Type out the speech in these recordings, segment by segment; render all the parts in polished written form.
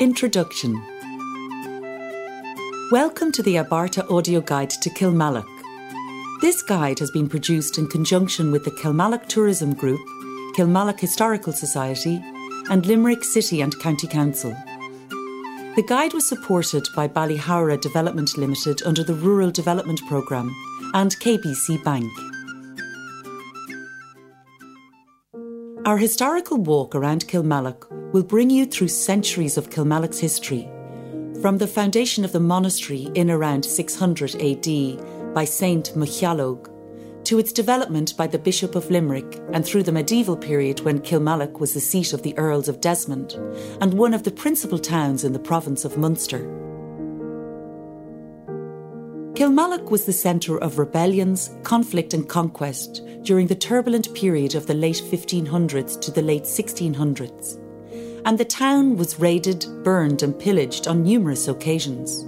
Introduction. Welcome to the Abarta Audio Guide to Kilmallock. This guide has been produced in conjunction with the Kilmallock Tourism Group, Kilmallock Historical Society and Limerick City and County Council. The guide was supported by Ballyhoura Development Limited under the Rural Development Programme and KBC Bank. Our historical walk around Kilmallock will bring you through centuries of Kilmallock's history, from the foundation of the monastery in around 600 AD by Saint Mocheallóg, to its development by the Bishop of Limerick and through the medieval period when Kilmallock was the seat of the Earls of Desmond and one of the principal towns in the province of Munster. Kilmallock was the centre of rebellions, conflict and conquest during the turbulent period of the late 1500s to the late 1600s, and the town was raided, burned and pillaged on numerous occasions.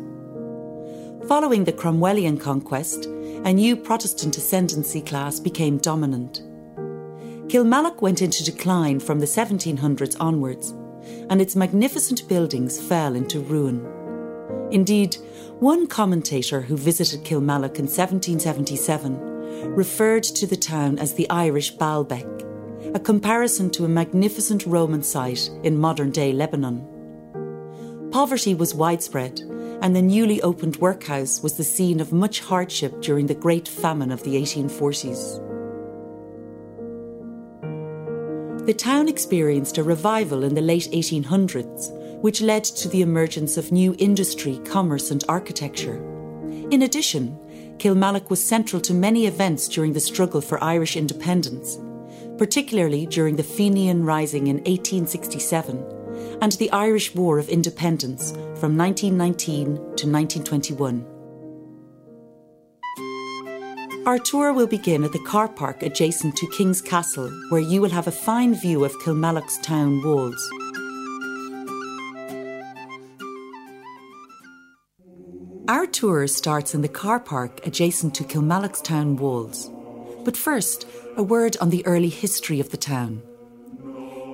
Following the Cromwellian conquest, a new Protestant ascendancy class became dominant. Kilmallock went into decline from the 1700s onwards, and its magnificent buildings fell into ruin. Indeed, one commentator who visited Kilmallock in 1777 referred to the town as the Irish Baalbeck, a comparison to a magnificent Roman site in modern-day Lebanon. Poverty was widespread, and the newly opened workhouse was the scene of much hardship during the Great Famine of the 1840s. The town experienced a revival in the late 1800s, which led to the emergence of new industry, commerce and architecture. In addition, Kilmallock was central to many events during the struggle for Irish independence, particularly during the Fenian Rising in 1867, and the Irish War of Independence from 1919 to 1921. Our tour will begin at the car park adjacent to King's Castle, where you will have a fine view of Kilmallock's town walls. Our tour starts in the car park adjacent to Kilmallock's town walls. But first, a word on the early history of the town.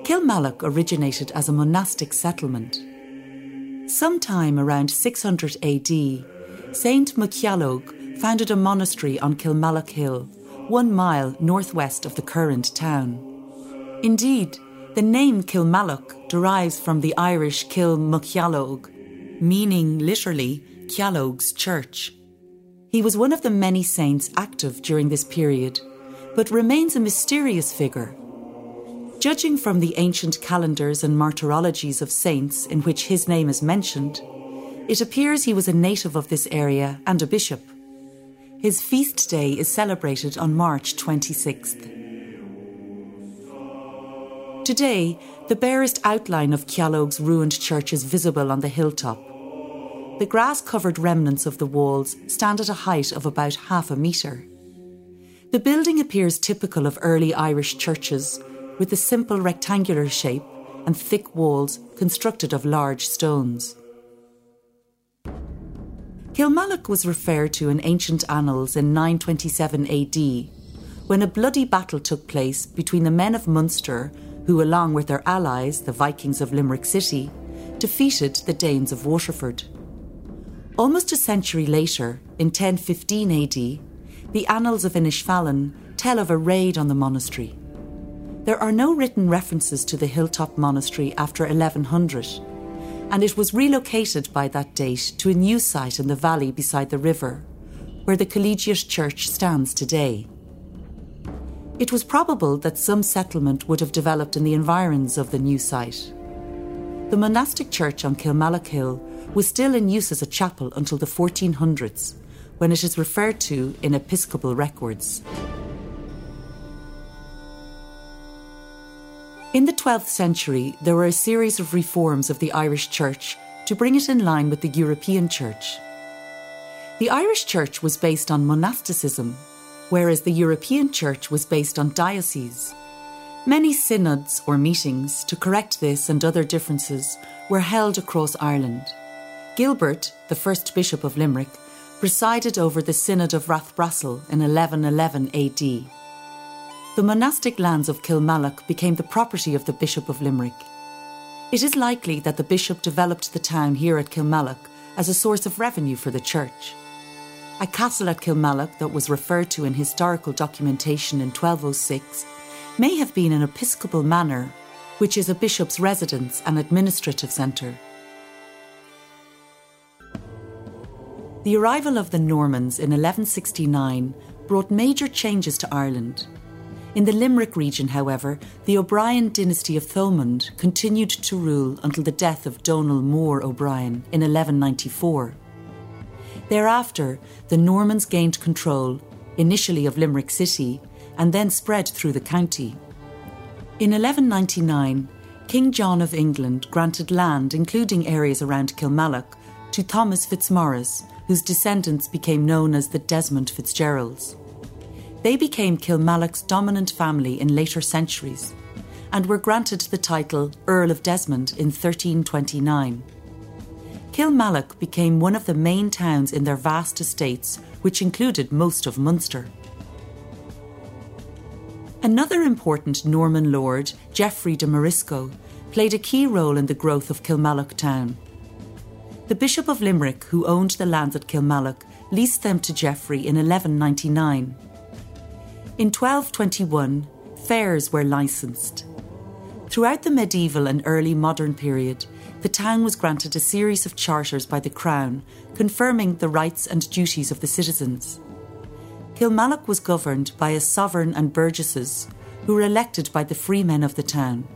Kilmallock originated as a monastic settlement. Sometime around 600 AD, Saint Mocheallóg founded a monastery on Kilmallock Hill, 1 mile northwest of the current town. Indeed, the name Kilmallock derives from the Irish Kilmalloch, meaning literally Mocheallóg's church. He was one of the many saints active during this period, but remains a mysterious figure. Judging from the ancient calendars and martyrologies of saints in which his name is mentioned, it appears he was a native of this area and a bishop. His feast day is celebrated on March 26th. Today, the barest outline of Mocheallóg's ruined church is visible on the hilltop. The grass-covered remnants of the walls stand at a height of about half a metre. The building appears typical of early Irish churches, with a simple rectangular shape and thick walls constructed of large stones. Kilmallock was referred to in ancient annals in 927 AD, when a bloody battle took place between the men of Munster, who along with their allies, the Vikings of Limerick City, defeated the Danes of Waterford. Almost a century later, in 1015 AD, the annals of Inishfallen tell of a raid on the monastery. There are no written references to the hilltop monastery after 1100, and it was relocated by that date to a new site in the valley beside the river, where the Collegiate Church stands today. It was probable that some settlement would have developed in the environs of the new site. The monastic church on Kilmallock Hill was still in use as a chapel until the 1400s, when it is referred to in episcopal records. In the 12th century, there were a series of reforms of the Irish Church to bring it in line with the European Church. The Irish Church was based on monasticism, whereas the European Church was based on dioceses. Many synods or meetings to correct this and other differences were held across Ireland. Gilbert, the first Bishop of Limerick, presided over the Synod of Rathbrassel in 1111 AD. The monastic lands of Kilmallock became the property of the Bishop of Limerick. It is likely that the bishop developed the town here at Kilmallock as a source of revenue for the church. A castle at Kilmallock that was referred to in historical documentation in 1206 may have been an episcopal manor, which is a bishop's residence and administrative centre. The arrival of the Normans in 1169 brought major changes to Ireland. In the Limerick region, however, the O'Brien dynasty of Thomond continued to rule until the death of Donal Moore O'Brien in 1194. Thereafter, the Normans gained control, initially of Limerick City, and then spread through the county. In 1199, King John of England granted land, including areas around Kilmallock, to Thomas Fitzmaurice, whose descendants became known as the Desmond Fitzgeralds. They became Kilmallock's dominant family in later centuries and were granted the title Earl of Desmond in 1329. Kilmallock became one of the main towns in their vast estates, which included most of Munster. Another important Norman lord, Geoffrey de Morisco, played a key role in the growth of Kilmallock town. The Bishop of Limerick, who owned the lands at Kilmallock, leased them to Geoffrey in 1199. In 1221, fairs were licensed. Throughout the medieval and early modern period, the town was granted a series of charters by the Crown, confirming the rights and duties of the citizens. Kilmallock was governed by a sovereign and burgesses, who were elected by the freemen of the town.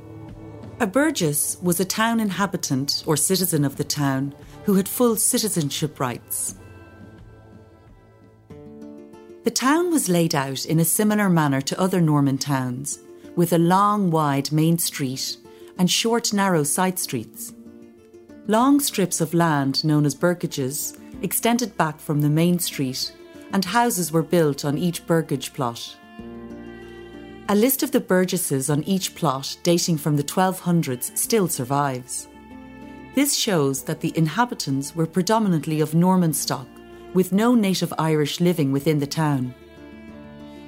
A burgess was a town inhabitant or citizen of the town who had full citizenship rights. The town was laid out in a similar manner to other Norman towns, with a long, wide main street and short, narrow side streets. Long strips of land, known as burgages, extended back from the main street, and houses were built on each burgage plot. A list of the burgesses on each plot, dating from the 1200s, still survives. This shows that the inhabitants were predominantly of Norman stock, with no native Irish living within the town.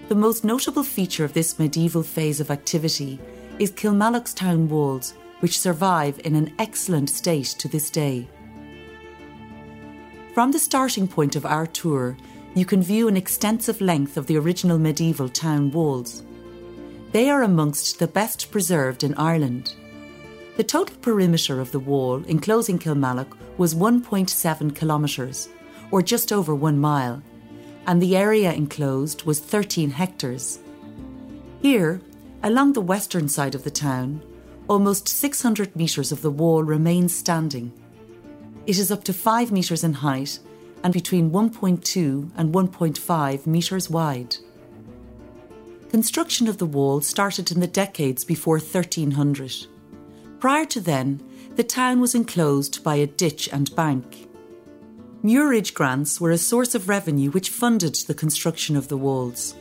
The most notable feature of this medieval phase of activity is Kilmallock's town walls, which survive in an excellent state to this day. From the starting point of our tour, you can view an extensive length of the original medieval town walls. They are amongst the best preserved in Ireland. The total perimeter of the wall enclosing Kilmallock was 1.7 kilometres, or just over 1 mile, and the area enclosed was 13 hectares. Here, along the western side of the town, almost 600 metres of the wall remains standing. It is up to 5 metres in height and between 1.2 and 1.5 metres wide. Construction of the wall started in the decades before 1300. Prior to then, the town was enclosed by a ditch and bank. Muirage grants were a source of revenue which funded the construction of the walls.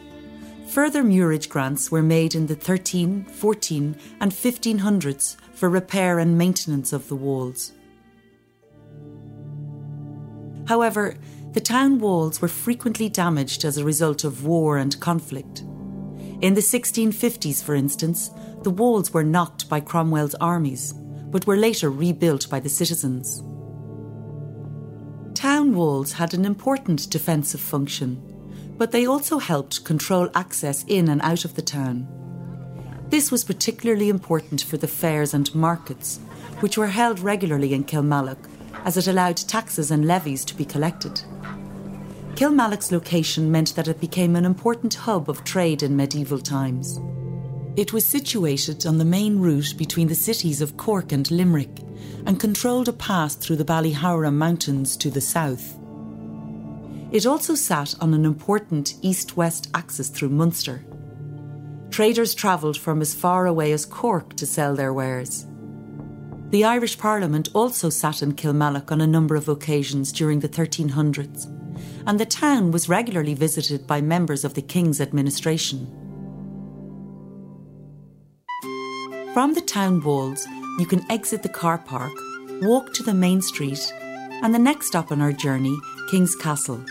Further muirage grants were made in the 13, 14 and 1500s for repair and maintenance of the walls. However, the town walls were frequently damaged as a result of war and conflict. In the 1650s, for instance, the walls were knocked by Cromwell's armies, but were later rebuilt by the citizens. Town walls had an important defensive function, but they also helped control access in and out of the town. This was particularly important for the fairs and markets, which were held regularly in Kilmallock, as it allowed taxes and levies to be collected. Kilmallock's location meant that it became an important hub of trade in medieval times. It was situated on the main route between the cities of Cork and Limerick, and controlled a pass through the Ballyhoura Mountains to the south. It also sat on an important east-west axis through Munster. Traders travelled from as far away as Cork to sell their wares. The Irish Parliament also sat in Kilmallock on a number of occasions during the 1300s, and the town was regularly visited by members of the King's administration. From the town walls, you can exit the car park, walk to the main street, and the next stop on our journey, King's Castle.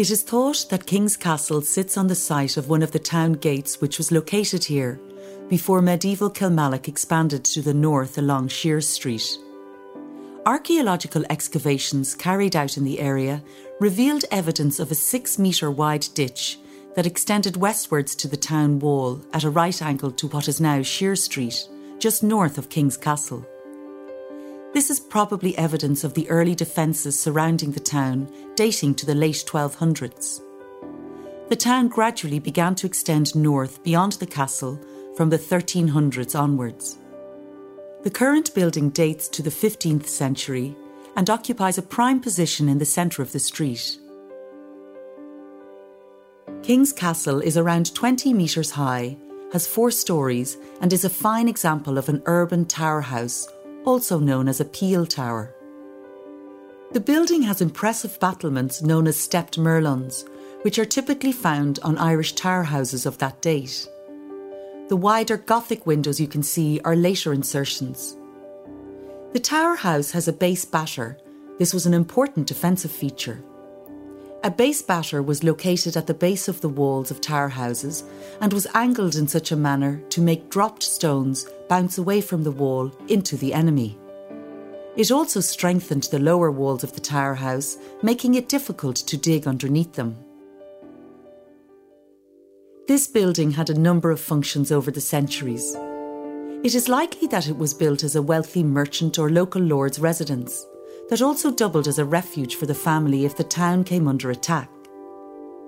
It is thought that King's Castle sits on the site of one of the town gates which was located here, before medieval Kilmallock expanded to the north along Shear Street. Archaeological excavations carried out in the area revealed evidence of a 6-metre wide ditch that extended westwards to the town wall at a right angle to what is now Shear Street, just north of King's Castle. This is probably evidence of the early defences surrounding the town, dating to the late 1200s. The town gradually began to extend north beyond the castle from the 1300s onwards. The current building dates to the 15th century and occupies a prime position in the centre of the street. King's Castle is around 20 metres high, has 4 storeys and is a fine example of an urban tower house, also known as a peel tower. The building has impressive battlements known as stepped merlons, which are typically found on Irish tower houses of that date. The wider Gothic windows you can see are later insertions. The tower house has a base batter. This was an important defensive feature. A base batter was located at the base of the walls of tower houses and was angled in such a manner to make dropped stones bounce away from the wall into the enemy. It also strengthened the lower walls of the tower house, making it difficult to dig underneath them. This building had a number of functions over the centuries. It is likely that it was built as a wealthy merchant or local lord's residence, that also doubled as a refuge for the family if the town came under attack.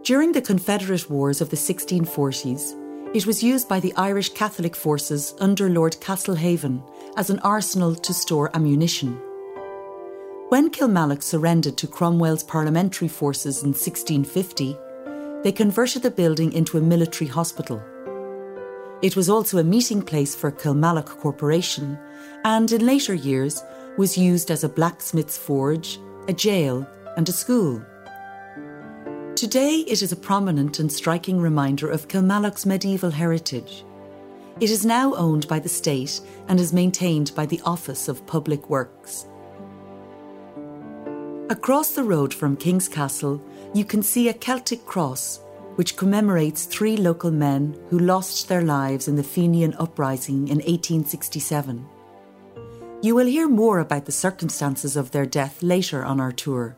During the Confederate Wars of the 1640s, it was used by the Irish Catholic forces under Lord Castlehaven as an arsenal to store ammunition. When Kilmallock surrendered to Cromwell's parliamentary forces in 1650, they converted the building into a military hospital. It was also a meeting place for Kilmallock Corporation, and in later years was used as a blacksmith's forge, a jail and a school. Today it is a prominent and striking reminder of Kilmallock's medieval heritage. It is now owned by the state and is maintained by the Office of Public Works. Across the road from King's Castle, you can see a Celtic cross which commemorates 3 local men who lost their lives in the Fenian uprising in 1867. You will hear more about the circumstances of their death later on our tour.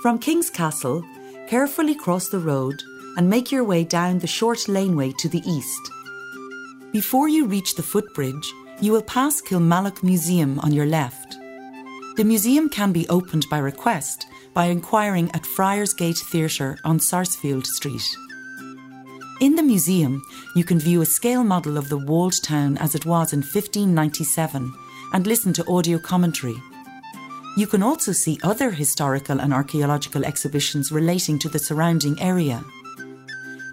From King's Castle, carefully cross the road and make your way down the short laneway to the east. Before you reach the footbridge, you will pass Kilmallock Museum on your left. The museum can be opened by request by inquiring at Friars Gate Theatre on Sarsfield Street. In the museum, you can view a scale model of the walled town as it was in 1597 and listen to audio commentary. You can also see other historical and archaeological exhibitions relating to the surrounding area.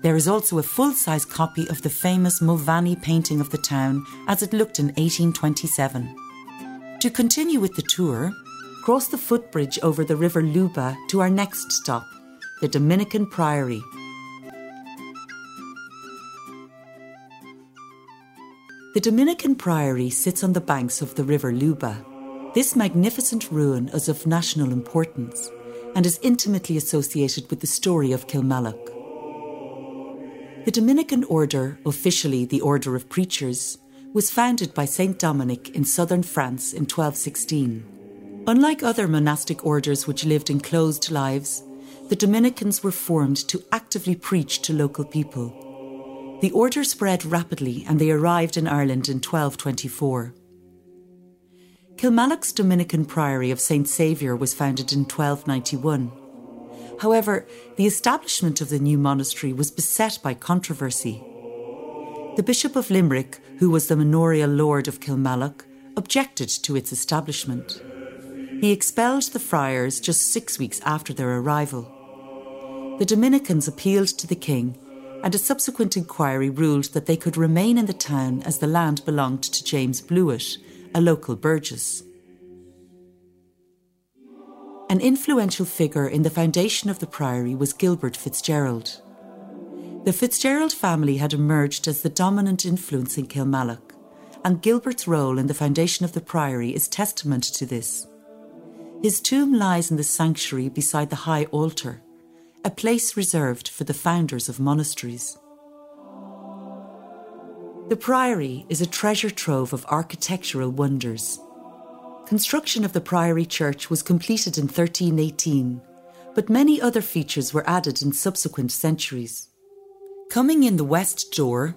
There is also a full-size copy of the famous Mulvaney painting of the town as it looked in 1827. To continue with the tour, cross the footbridge over the River Luba to our next stop, the Dominican Priory. The Dominican Priory sits on the banks of the River Luba. This magnificent ruin is of national importance and is intimately associated with the story of Kilmallock. The Dominican Order, officially the Order of Preachers, was founded by Saint Dominic in southern France in 1216. Unlike other monastic orders which lived enclosed lives, the Dominicans were formed to actively preach to local people. The order spread rapidly and they arrived in Ireland in 1224. Kilmallock's Dominican Priory of St Saviour was founded in 1291. However, the establishment of the new monastery was beset by controversy. The Bishop of Limerick, who was the manorial lord of Kilmallock, objected to its establishment. He expelled the friars just 6 weeks after their arrival. The Dominicans appealed to the king, and a subsequent inquiry ruled that they could remain in the town as the land belonged to James Blewett, a local burgess. An influential figure in the foundation of the priory was Gilbert Fitzgerald. The Fitzgerald family had emerged as the dominant influence in Kilmallock, and Gilbert's role in the foundation of the priory is testament to this. His tomb lies in the sanctuary beside the high altar, a place reserved for the founders of monasteries. The Priory is a treasure trove of architectural wonders. Construction of the Priory Church was completed in 1318, but many other features were added in subsequent centuries. Coming in the west door,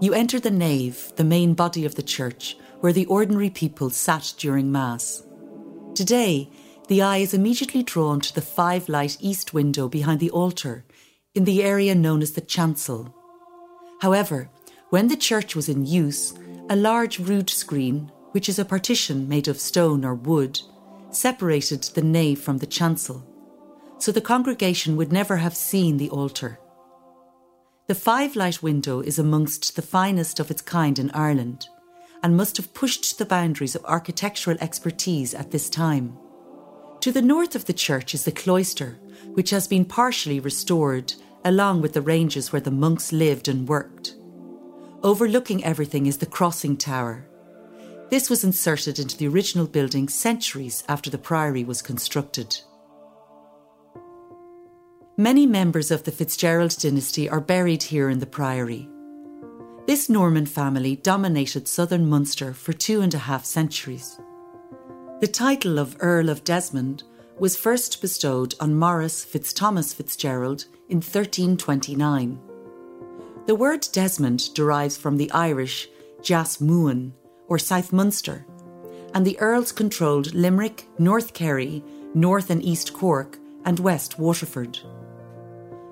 you enter the nave, the main body of the church, where the ordinary people sat during Mass. Today, the eye is immediately drawn to the five-light east window behind the altar, in the area known as the chancel. However, when the church was in use, a large rood screen, which is a partition made of stone or wood, separated the nave from the chancel, so the congregation would never have seen the altar. The five-light window is amongst the finest of its kind in Ireland, and must have pushed the boundaries of architectural expertise at this time. To the north of the church is the cloister, which has been partially restored, along with the ranges where the monks lived and worked. Overlooking everything is the crossing tower. This was inserted into the original building centuries after the priory was constructed. Many members of the Fitzgerald dynasty are buried here in the priory. This Norman family dominated southern Munster for 2.5 centuries. The title of Earl of Desmond was first bestowed on Maurice FitzThomas Fitzgerald in 1329. The word Desmond derives from the Irish Jas Muin, or South Munster, and the Earls controlled Limerick, North Kerry, North and East Cork, and West Waterford.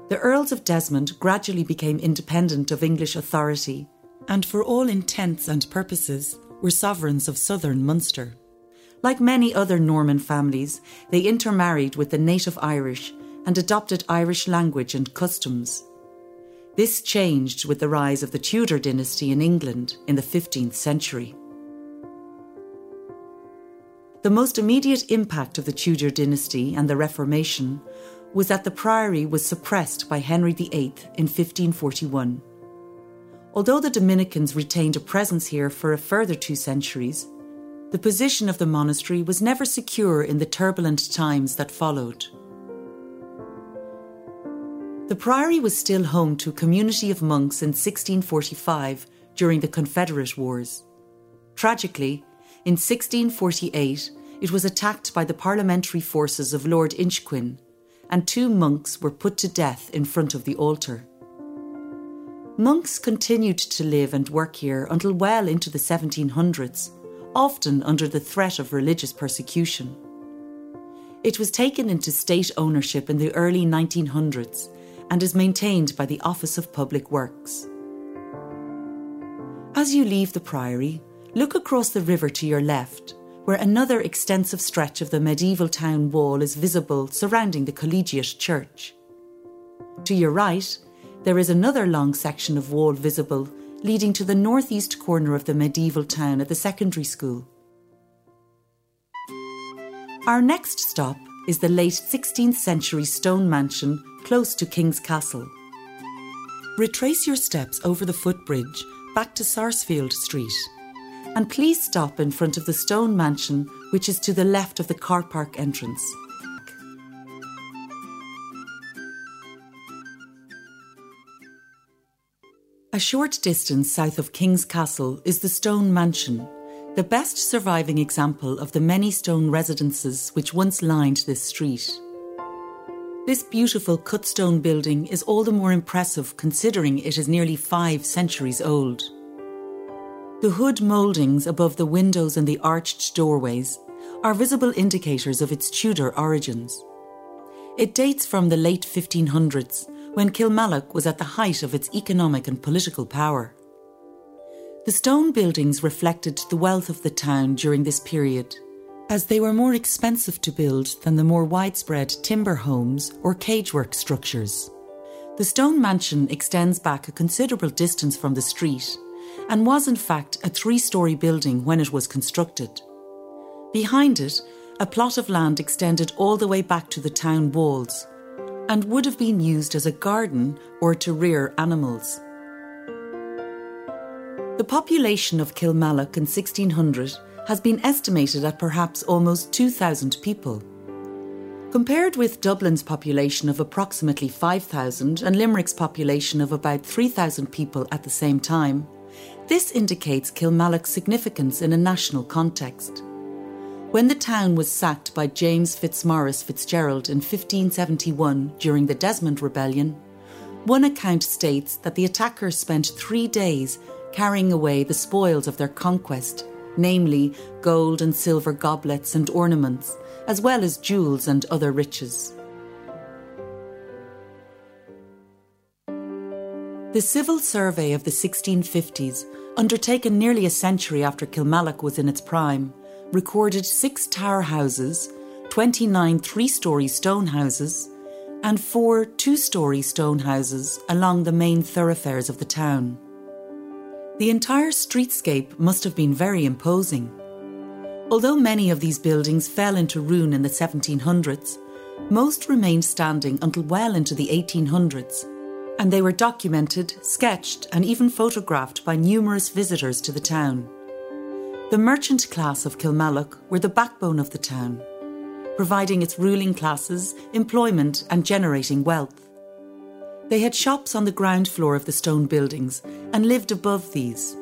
The Earls of Desmond gradually became independent of English authority and, for all intents and purposes, were sovereigns of southern Munster. Like many other Norman families, they intermarried with the native Irish and adopted Irish language and customs. This changed with the rise of the Tudor dynasty in England in the 15th century. The most immediate impact of the Tudor dynasty and the Reformation was that the priory was suppressed by Henry VIII in 1541. Although the Dominicans retained a presence here for a further 2 centuries, the position of the monastery was never secure in the turbulent times that followed. The priory was still home to a community of monks in 1645 during the Confederate Wars. Tragically, in 1648, it was attacked by the parliamentary forces of Lord Inchquin, and 2 monks were put to death in front of the altar. Monks continued to live and work here until well into the 1700s, often under the threat of religious persecution. It was taken into state ownership in the early 1900s and is maintained by the Office of Public Works. As you leave the priory, look across the river to your left, where another extensive stretch of the medieval town wall is visible surrounding the Collegiate Church. To your right, there is another long section of wall visible, leading to the northeast corner of the medieval town at the secondary school. Our next stop is the late 16th century stone mansion close to King's Castle. Retrace your steps over the footbridge back to Sarsfield Street, and please stop in front of the stone mansion, which is to the left of the car park entrance. A short distance south of King's Castle is the stone mansion, the best surviving example of the many stone residences which once lined this street. This beautiful cut stone building is all the more impressive considering it is nearly 5 centuries old. The hood mouldings above the windows and the arched doorways are visible indicators of its Tudor origins. It dates from the late 1500s, when Kilmallock was at the height of its economic and political power. The stone buildings reflected the wealth of the town during this period, as they were more expensive to build than the more widespread timber homes or cagework structures. The stone mansion extends back a considerable distance from the street, and was in fact a 3-storey building when it was constructed. Behind it, a plot of land extended all the way back to the town walls and would have been used as a garden or to rear animals. The population of Kilmallock in 1600 has been estimated at perhaps almost 2,000 people. Compared with Dublin's population of approximately 5,000 and Limerick's population of about 3,000 people at the same time, this indicates Kilmallock's significance in a national context. When the town was sacked by James Fitzmaurice Fitzgerald in 1571 during the Desmond Rebellion, one account states that the attackers spent 3 days carrying away the spoils of their conquest, namely gold and silver goblets and ornaments, as well as jewels and other riches. The civil survey of the 1650s, undertaken nearly a century after Kilmallock was in its prime, recorded 6 tower houses, 29 3-storey stone houses, and 4 2-storey stone houses along the main thoroughfares of the town. The entire streetscape must have been very imposing. Although many of these buildings fell into ruin in the 1700s, most remained standing until well into the 1800s, and they were documented, sketched, and even photographed by numerous visitors to the town. The merchant class of Kilmallock were the backbone of the town, providing its ruling classes employment and generating wealth. They had shops on the ground floor of the stone buildings and lived above these.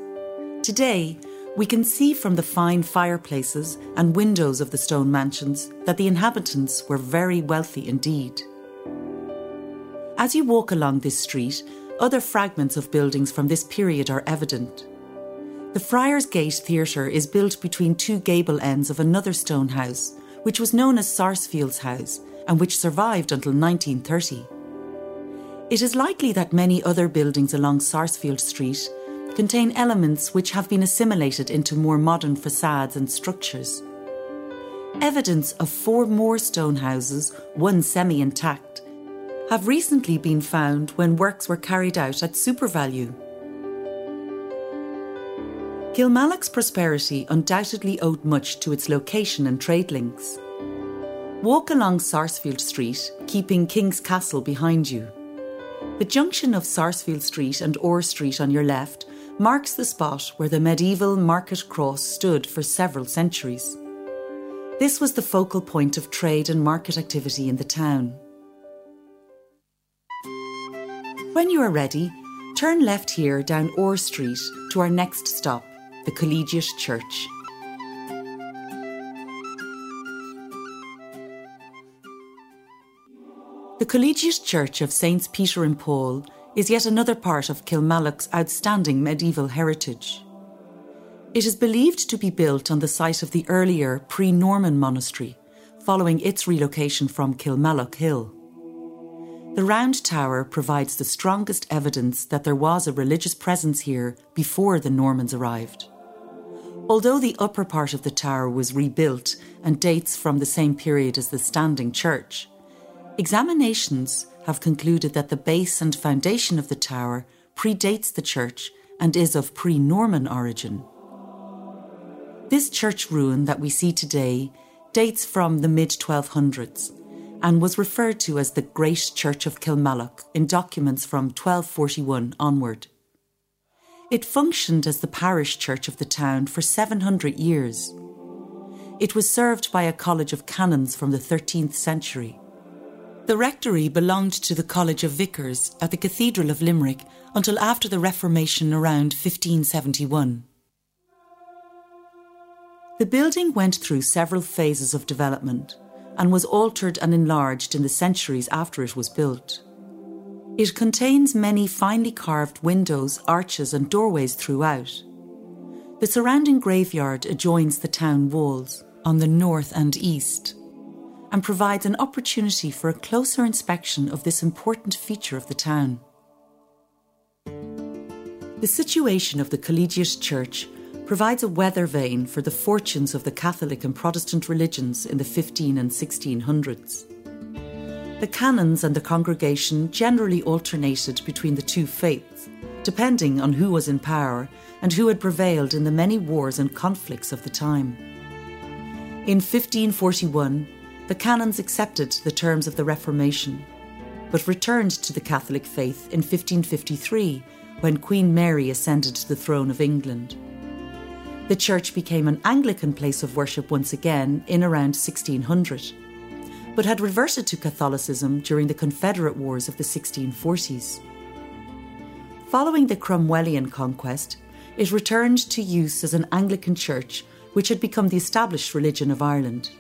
Today, we can see from the fine fireplaces and windows of the stone mansions that the inhabitants were very wealthy indeed. As you walk along this street, other fragments of buildings from this period are evident. The Friars Gate Theatre is built between 2 gable ends of another stone house, which was known as Sarsfield's House and which survived until 1930. It is likely that many other buildings along Sarsfield Street contain elements which have been assimilated into more modern facades and structures. Evidence of 4 more stone houses, one semi-intact, have recently been found when works were carried out at supervalue. Kilmallock's prosperity undoubtedly owed much to its location and trade links. Walk along Sarsfield Street, keeping King's Castle behind you. The junction of Sarsfield Street and Orr Street on your left marks the spot where the medieval market cross stood for several centuries. This was the focal point of trade and market activity in the town. When you are ready, turn left here down Orr Street to our next stop, the Collegiate Church. The Collegiate Church of Saints Peter and Paul is yet another part of Kilmallock's outstanding medieval heritage. It is believed to be built on the site of the earlier pre-Norman monastery, following its relocation from Kilmallock Hill. The round tower provides the strongest evidence that there was a religious presence here before the Normans arrived. Although the upper part of the tower was rebuilt and dates from the same period as the standing church, examinations have concluded that the base and foundation of the tower predates the church and is of pre-Norman origin. This church ruin that we see today dates from the mid-1200s and was referred to as the Great Church of Kilmallock in documents from 1241 onward. It functioned as the parish church of the town for 700 years. It was served by a college of canons from the 13th century. The rectory belonged to the College of Vicars at the Cathedral of Limerick until after the Reformation around 1571. The building went through several phases of development and was altered and enlarged in the centuries after it was built. It contains many finely carved windows, arches and doorways throughout. The surrounding graveyard adjoins the town walls on the north and east, and provides an opportunity for a closer inspection of this important feature of the town. The situation of the Collegiate Church provides a weather vane for the fortunes of the Catholic and Protestant religions in the 1500s and 1600s. The canons and the congregation generally alternated between the two faiths, depending on who was in power and who had prevailed in the many wars and conflicts of the time. In 1541, the canons accepted the terms of the Reformation, but returned to the Catholic faith in 1553 when Queen Mary ascended the throne of England. The church became an Anglican place of worship once again in around 1600, but had reverted to Catholicism during the Confederate Wars of the 1640s. Following the Cromwellian conquest, it returned to use as an Anglican church, which had become the established religion of Ireland.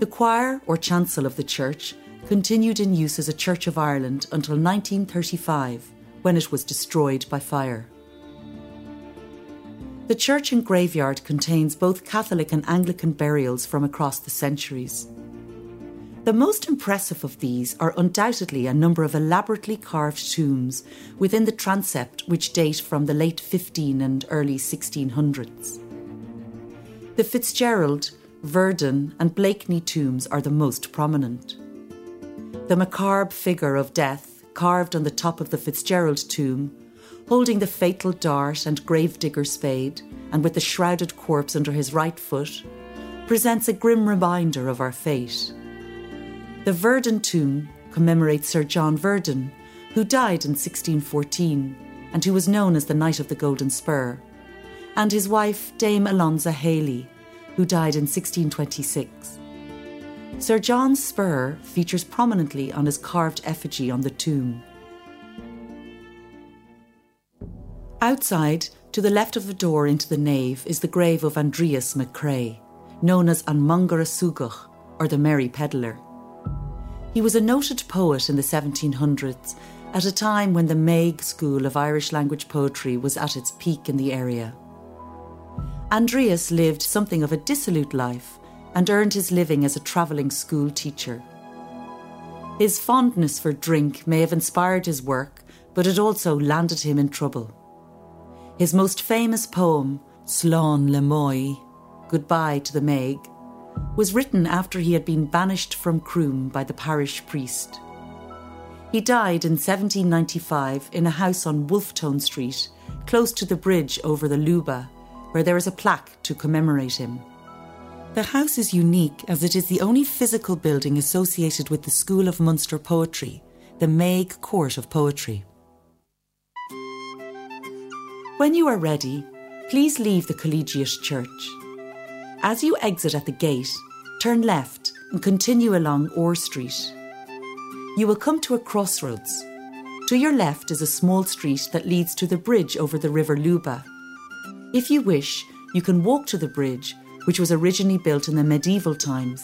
The choir, or chancel, of the church continued in use as a Church of Ireland until 1935, when it was destroyed by fire. The church and graveyard contains both Catholic and Anglican burials from across the centuries. The most impressive of these are undoubtedly a number of elaborately carved tombs within the transept, which date from the late 1500s and early 1600s. The Fitzgerald, Verdon and Blakeney tombs are the most prominent. The macabre figure of Death, carved on the top of the Fitzgerald tomb, holding the fatal dart and gravedigger spade, and with the shrouded corpse under his right foot, presents a grim reminder of our fate. The Verdon tomb commemorates Sir John Verdon, who died in 1614 and who was known as the Knight of the Golden Spur, and his wife, Dame Alonza Haley, who died in 1626. Sir John's spur features prominently on his carved effigy on the tomb. Outside, to the left of the door into the nave, is the grave of Aindrias Mac Craith, known as An Mongara Sugach, or the Merry Pedlar. He was a noted poet in the 1700s, at a time when the Maig school of Irish language poetry was at its peak in the area. Aindrias lived something of a dissolute life and earned his living as a travelling school teacher. His fondness for drink may have inspired his work, but it also landed him in trouble. His most famous poem, Slán le Moy, Goodbye to the Maig, was written after he had been banished from Croom by the parish priest. He died in 1795 in a house on Wolfetown Street, close to the bridge over the Luba, where there is a plaque to commemorate him. The house is unique as it is the only physical building associated with the School of Munster Poetry, the Maig Court of Poetry. When you are ready, please leave the Collegiate Church. As you exit at the gate, turn left and continue along Orr Street. You will come to a crossroads. To your left is a small street that leads to the bridge over the River Luba. If you wish, you can walk to the bridge, which was originally built in the medieval times.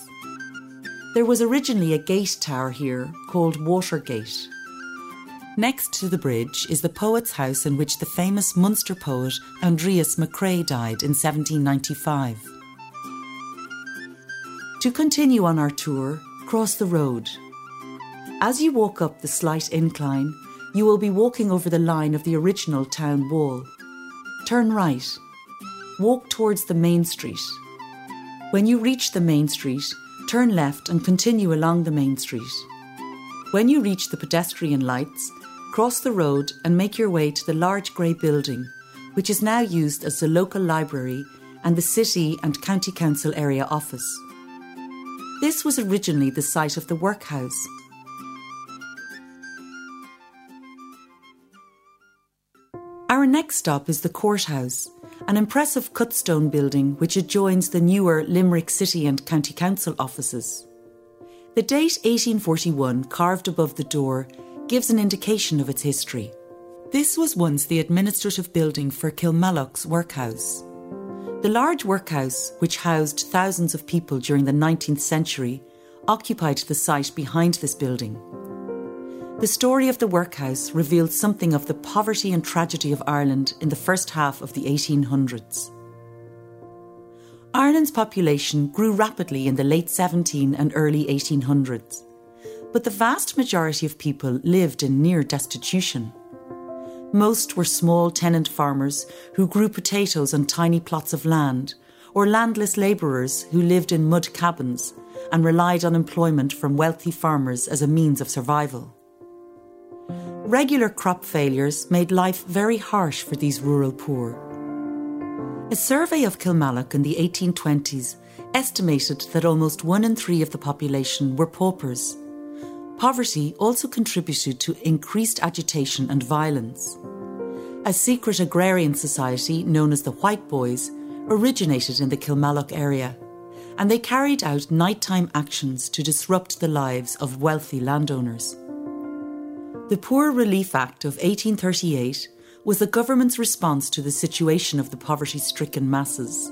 There was originally a gate tower here called Watergate. Next to the bridge is the poet's house in which the famous Munster poet Aindrias Mac Craith died in 1795. To continue on our tour, cross the road. As you walk up the slight incline, you will be walking over the line of the original town wall. Turn right. Walk towards the main street. When you reach the main street, turn left and continue along the main street. When you reach the pedestrian lights, cross the road and make your way to the large grey building, which is now used as the local library and the City and County Council area office. This was originally the site of the workhouse. Our next stop is the courthouse, an impressive cut-stone building which adjoins the newer Limerick City and County Council offices. The date 1841 carved above the door gives an indication of its history. This was once the administrative building for Kilmallock's workhouse. The large workhouse, which housed thousands of people during the 19th century, occupied the site behind this building. The story of the workhouse reveals something of the poverty and tragedy of Ireland in the first half of the 1800s. Ireland's population grew rapidly in the late 1700s and early 1800s, but the vast majority of people lived in near destitution. Most were small tenant farmers who grew potatoes on tiny plots of land, or landless labourers who lived in mud cabins and relied on employment from wealthy farmers as a means of survival. Regular crop failures made life very harsh for these rural poor. A survey of Kilmallock in the 1820s estimated that almost 1 in 3 of the population were paupers. Poverty also contributed to increased agitation and violence. A secret agrarian society known as the White Boys originated in the Kilmallock area, and they carried out nighttime actions to disrupt the lives of wealthy landowners. The Poor Relief Act of 1838 was the government's response to the situation of the poverty-stricken masses.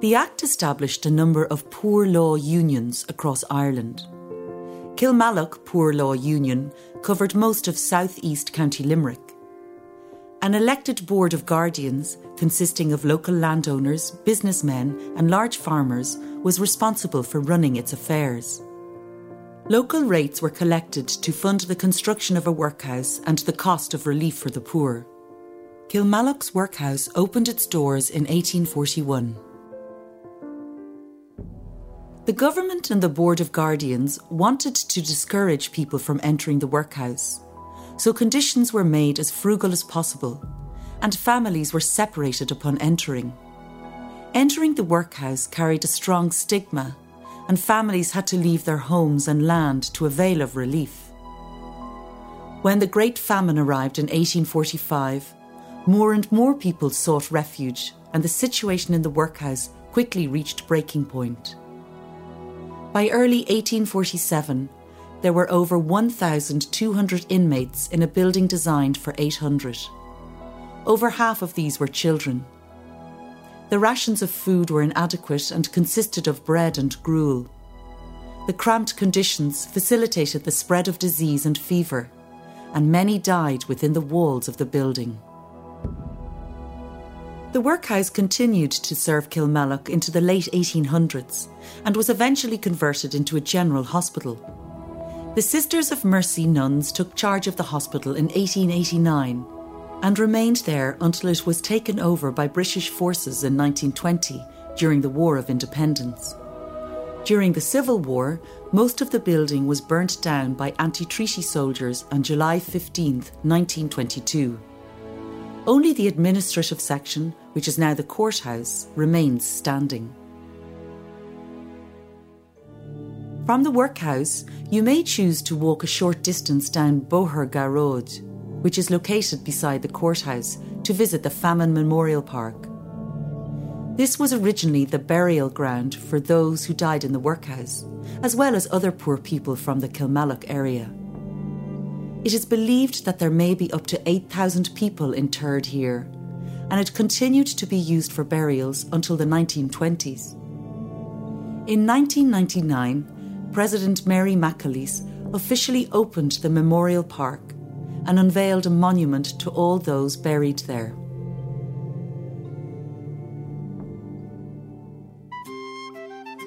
The Act established a number of poor law unions across Ireland. Kilmallock Poor Law Union covered most of South East County Limerick. An elected board of guardians, consisting of local landowners, businessmen and large farmers, was responsible for running its affairs. Local rates were collected to fund the construction of a workhouse and the cost of relief for the poor. Kilmallock's workhouse opened its doors in 1841. The government and the Board of Guardians wanted to discourage people from entering the workhouse, so conditions were made as frugal as possible, and families were separated upon entering. Entering the workhouse carried a strong stigma, and families had to leave their homes and land to avail of relief. When the Great Famine arrived in 1845, more and more people sought refuge, and the situation in the workhouse quickly reached breaking point. By early 1847, there were over 1,200 inmates in a building designed for 800. Over half of these were children. The rations of food were inadequate and consisted of bread and gruel. The cramped conditions facilitated the spread of disease and fever, and many died within the walls of the building. The workhouse continued to serve Kilmallock into the late 1800s and was eventually converted into a general hospital. The Sisters of Mercy nuns took charge of the hospital in 1889 and remained there until it was taken over by British forces in 1920 during the War of Independence. During the Civil War, most of the building was burnt down by anti-treaty soldiers on July 15, 1922. Only the administrative section, which is now the courthouse, remains standing. From the workhouse, you may choose to walk a short distance down Boherga Road, which is located beside the courthouse, to visit the Famine Memorial Park. This was originally the burial ground for those who died in the workhouse, as well as other poor people from the Kilmallock area. It is believed that there may be up to 8,000 people interred here, and it continued to be used for burials until the 1920s. In 1999, President Mary McAleese officially opened the Memorial Park and unveiled a monument to all those buried there.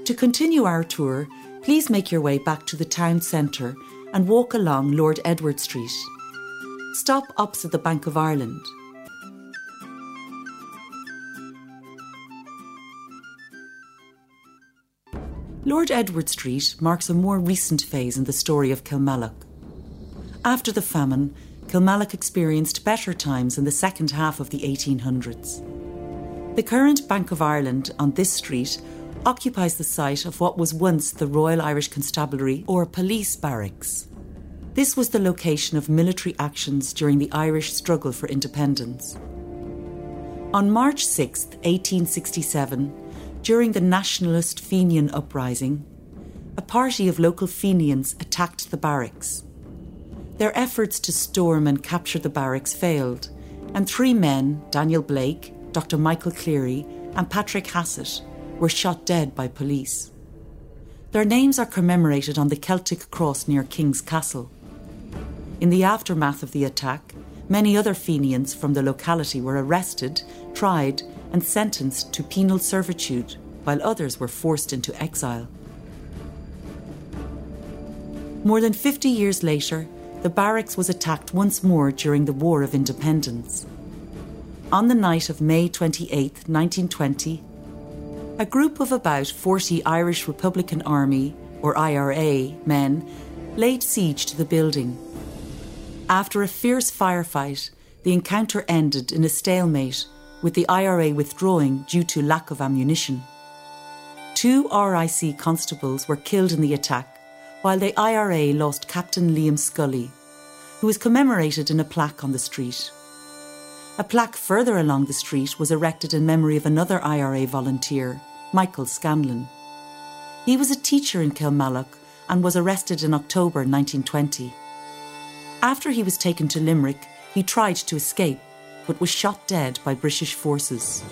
To continue our tour, please make your way back to the town centre and walk along Lord Edward Street. Stop opposite the Bank of Ireland. Lord Edward Street marks a more recent phase in the story of Kilmallock. After the famine, Kilmallock experienced better times in the second half of the 1800s. The current Bank of Ireland on this street occupies the site of what was once the Royal Irish Constabulary or Police Barracks. This was the location of military actions during the Irish struggle for independence. On March 6, 1867, during the nationalist Fenian uprising, a party of local Fenians attacked the barracks. Their efforts to storm and capture the barracks failed, and three men, Daniel Blake, Dr. Michael Cleary and Patrick Hassett, were shot dead by police. Their names are commemorated on the Celtic cross near King's Castle. In the aftermath of the attack, many other Fenians from the locality were arrested, tried, and sentenced to penal servitude, while others were forced into exile. More than 50 years later, the barracks was attacked once more during the War of Independence. On the night of May 28, 1920, a group of about 40 Irish Republican Army, or IRA, men laid siege to the building. After a fierce firefight, the encounter ended in a stalemate, with the IRA withdrawing due to lack of ammunition. 2 RIC constables were killed in the attack, while the IRA lost Captain Liam Scully, who is commemorated in a plaque on the street. A plaque further along the street was erected in memory of another IRA volunteer, Michael Scanlon, He was a teacher in Kilmallock and was arrested in October 1920. After he was taken to Limerick, he tried to escape, but was shot dead by British forces.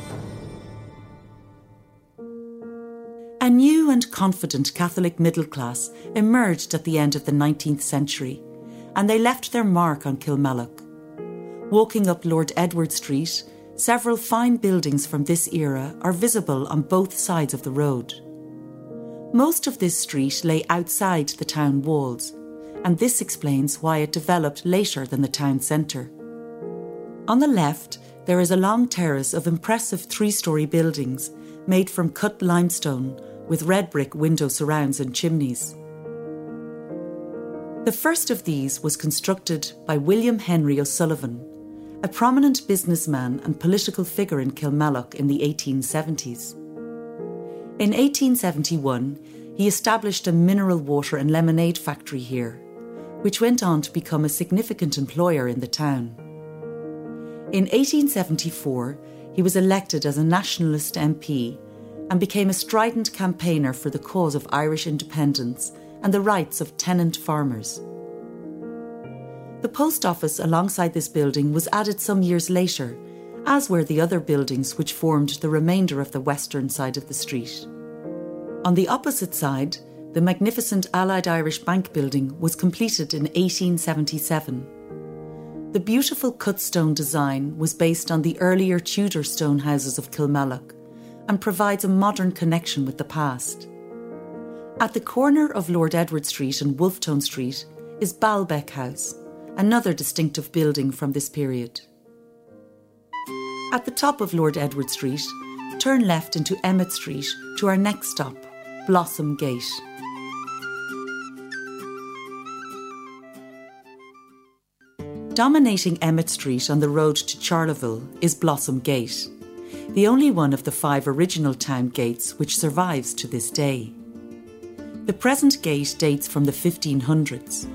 A new and confident Catholic middle class emerged at the end of the 19th century, and they left their mark on Kilmallock. Walking up Lord Edward Street, several fine buildings from this era are visible on both sides of the road. Most of this street lay outside the town walls, and this explains why it developed later than the town centre. On the left, there is a long terrace of impressive three-storey buildings made from cut limestone with red brick window surrounds and chimneys. The first of these was constructed by William Henry O'Sullivan, a prominent businessman and political figure in Kilmallock in the 1870s. In 1871, he established a mineral water and lemonade factory here, which went on to become a significant employer in the town. In 1874, he was elected as a nationalist MP and became a strident campaigner for the cause of Irish independence and the rights of tenant farmers. The post office alongside this building was added some years later, as were the other buildings which formed the remainder of the western side of the street. On the opposite side, the magnificent Allied Irish Bank building was completed in 1877. The beautiful cut stone design was based on the earlier Tudor stone houses of Kilmallock and provides a modern connection with the past. At the corner of Lord Edward Street and Wolfetown Street is Baalbeck House, another distinctive building from this period. At the top of Lord Edward Street, turn left into Emmet Street to our next stop, Blossom Gate. Dominating Emmet Street on the road to Charleville is Blossom Gate, the only one of the 5 original town gates which survives to this day. The present gate dates from the 1500s.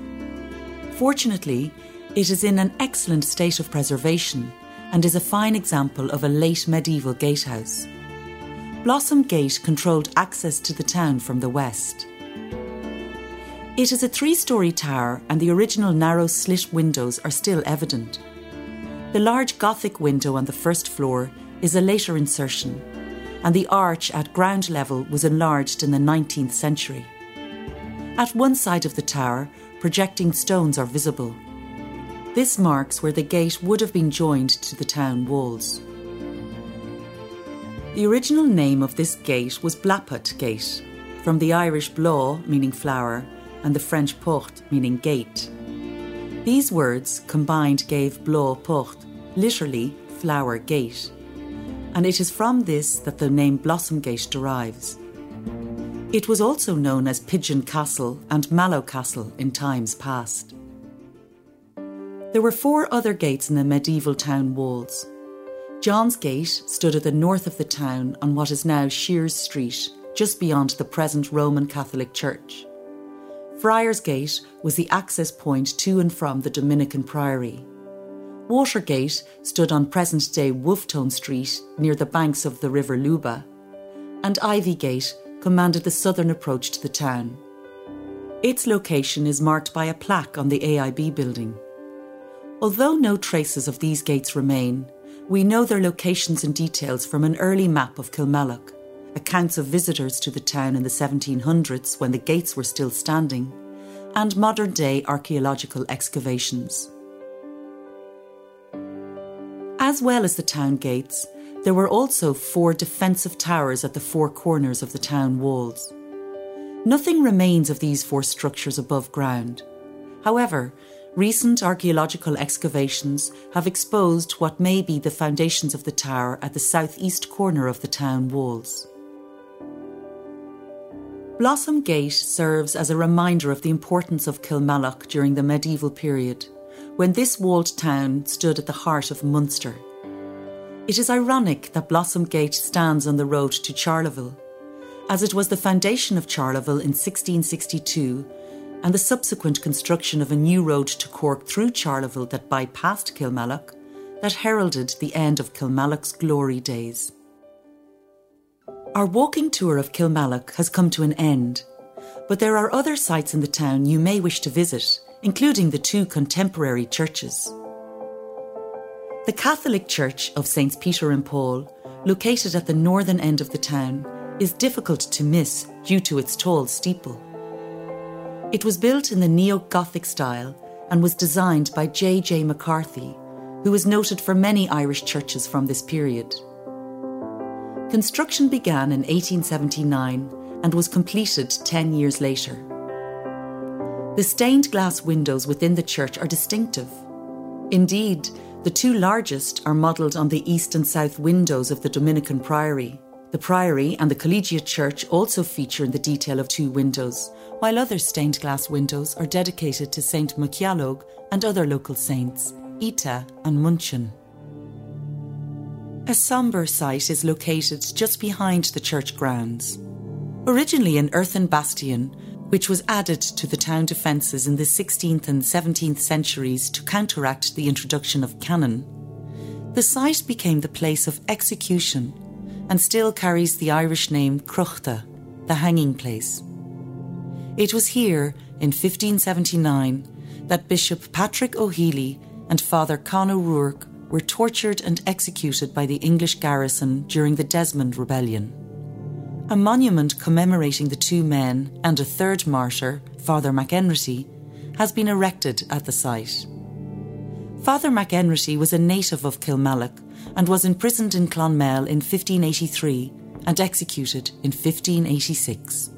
Fortunately, it is in an excellent state of preservation and is a fine example of a late medieval gatehouse. Blossom Gate controlled access to the town from the west. It is a 3-storey tower and the original narrow slit windows are still evident. The large Gothic window on the first floor is a later insertion, and the arch at ground level was enlarged in the 19th century. At one side of the tower, projecting stones are visible. This marks where the gate would have been joined to the town walls. The original name of this gate was Blaput Gate, from the Irish blá, meaning flower, and the French port, meaning gate. These words combined gave blá port, literally flower gate, and it is from this that the name Blossom Gate derives. It was also known as Pigeon Castle and Mallow Castle in times past. There were 4 other gates in the medieval town walls. John's Gate stood at the north of the town on what is now Shears Street, just beyond the present Roman Catholic Church. Friars Gate was the access point to and from the Dominican Priory. Watergate stood on present-day Wolfetown Street near the banks of the River Luba, and Ivy Gate commanded the southern approach to the town. Its location is marked by a plaque on the AIB building. Although no traces of these gates remain, we know their locations and details from an early map of Kilmallock, accounts of visitors to the town in the 1700s when the gates were still standing, and modern-day archaeological excavations. As well as the town gates, there were also 4 defensive towers at the 4 corners of the town walls. Nothing remains of these 4 structures above ground. However, recent archaeological excavations have exposed what may be the foundations of the tower at the southeast corner of the town walls. Blossom Gate serves as a reminder of the importance of Kilmallock during the medieval period, when this walled town stood at the heart of Munster. It is ironic that Blossom Gate stands on the road to Charleville, as it was the foundation of Charleville in 1662 and the subsequent construction of a new road to Cork through Charleville that bypassed Kilmallock that heralded the end of Kilmallock's glory days. Our walking tour of Kilmallock has come to an end, but there are other sites in the town you may wish to visit, including the two contemporary churches. The Catholic Church of Saints Peter and Paul, located at the northern end of the town, is difficult to miss due to its tall steeple. It was built in the neo-Gothic style and was designed by J.J. McCarthy, who is noted for many Irish churches from this period. Construction began in 1879 and was completed 10 years later. The stained glass windows within the church are distinctive. Indeed, the two largest are modelled on the east and south windows of the Dominican Priory. The Priory and the Collegiate Church also feature in the detail of two windows, while other stained glass windows are dedicated to Saint Mocheallóg and other local saints, Ita and Munchen. A sombre site is located just behind the church grounds. Originally an earthen bastion, which was added to the town defences in the 16th and 17th centuries to counteract the introduction of cannon, the site became the place of execution and still carries the Irish name Cruchta, the hanging place. It was here, in 1579, that Bishop Patrick O'Healy and Father Con O'Rourke were tortured and executed by the English garrison during the Desmond Rebellion. A monument commemorating the two men and a third martyr, Father McEnrity, has been erected at the site. Father McEnrity was a native of Kilmallock and was imprisoned in Clonmel in 1583 and executed in 1586.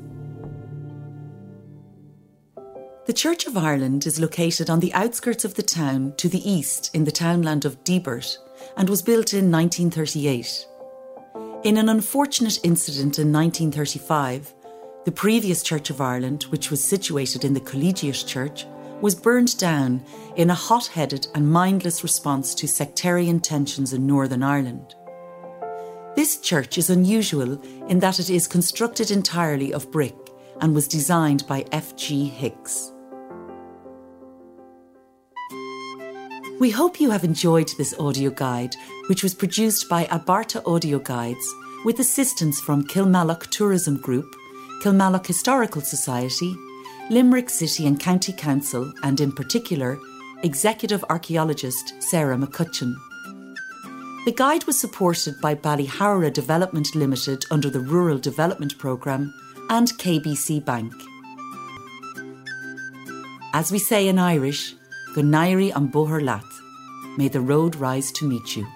The Church of Ireland is located on the outskirts of the town to the east in the townland of Gilbert and was built in 1938. In an unfortunate incident in 1935, the previous Church of Ireland, which was situated in the Collegiate Church, was burned down in a hot-headed and mindless response to sectarian tensions in Northern Ireland. This church is unusual in that it is constructed entirely of brick and was designed by F. G. Hicks. We hope you have enjoyed this audio guide, which was produced by Abarta Audio Guides with assistance from Kilmallock Tourism Group, Kilmallock Historical Society, Limerick City and County Council, and in particular, Executive Archaeologist Sarah McCutcheon. The guide was supported by Ballyhoura Development Limited under the Rural Development Programme and KBC Bank. As we say in Irish, Gunairi an Boher Lat, may the road rise to meet you.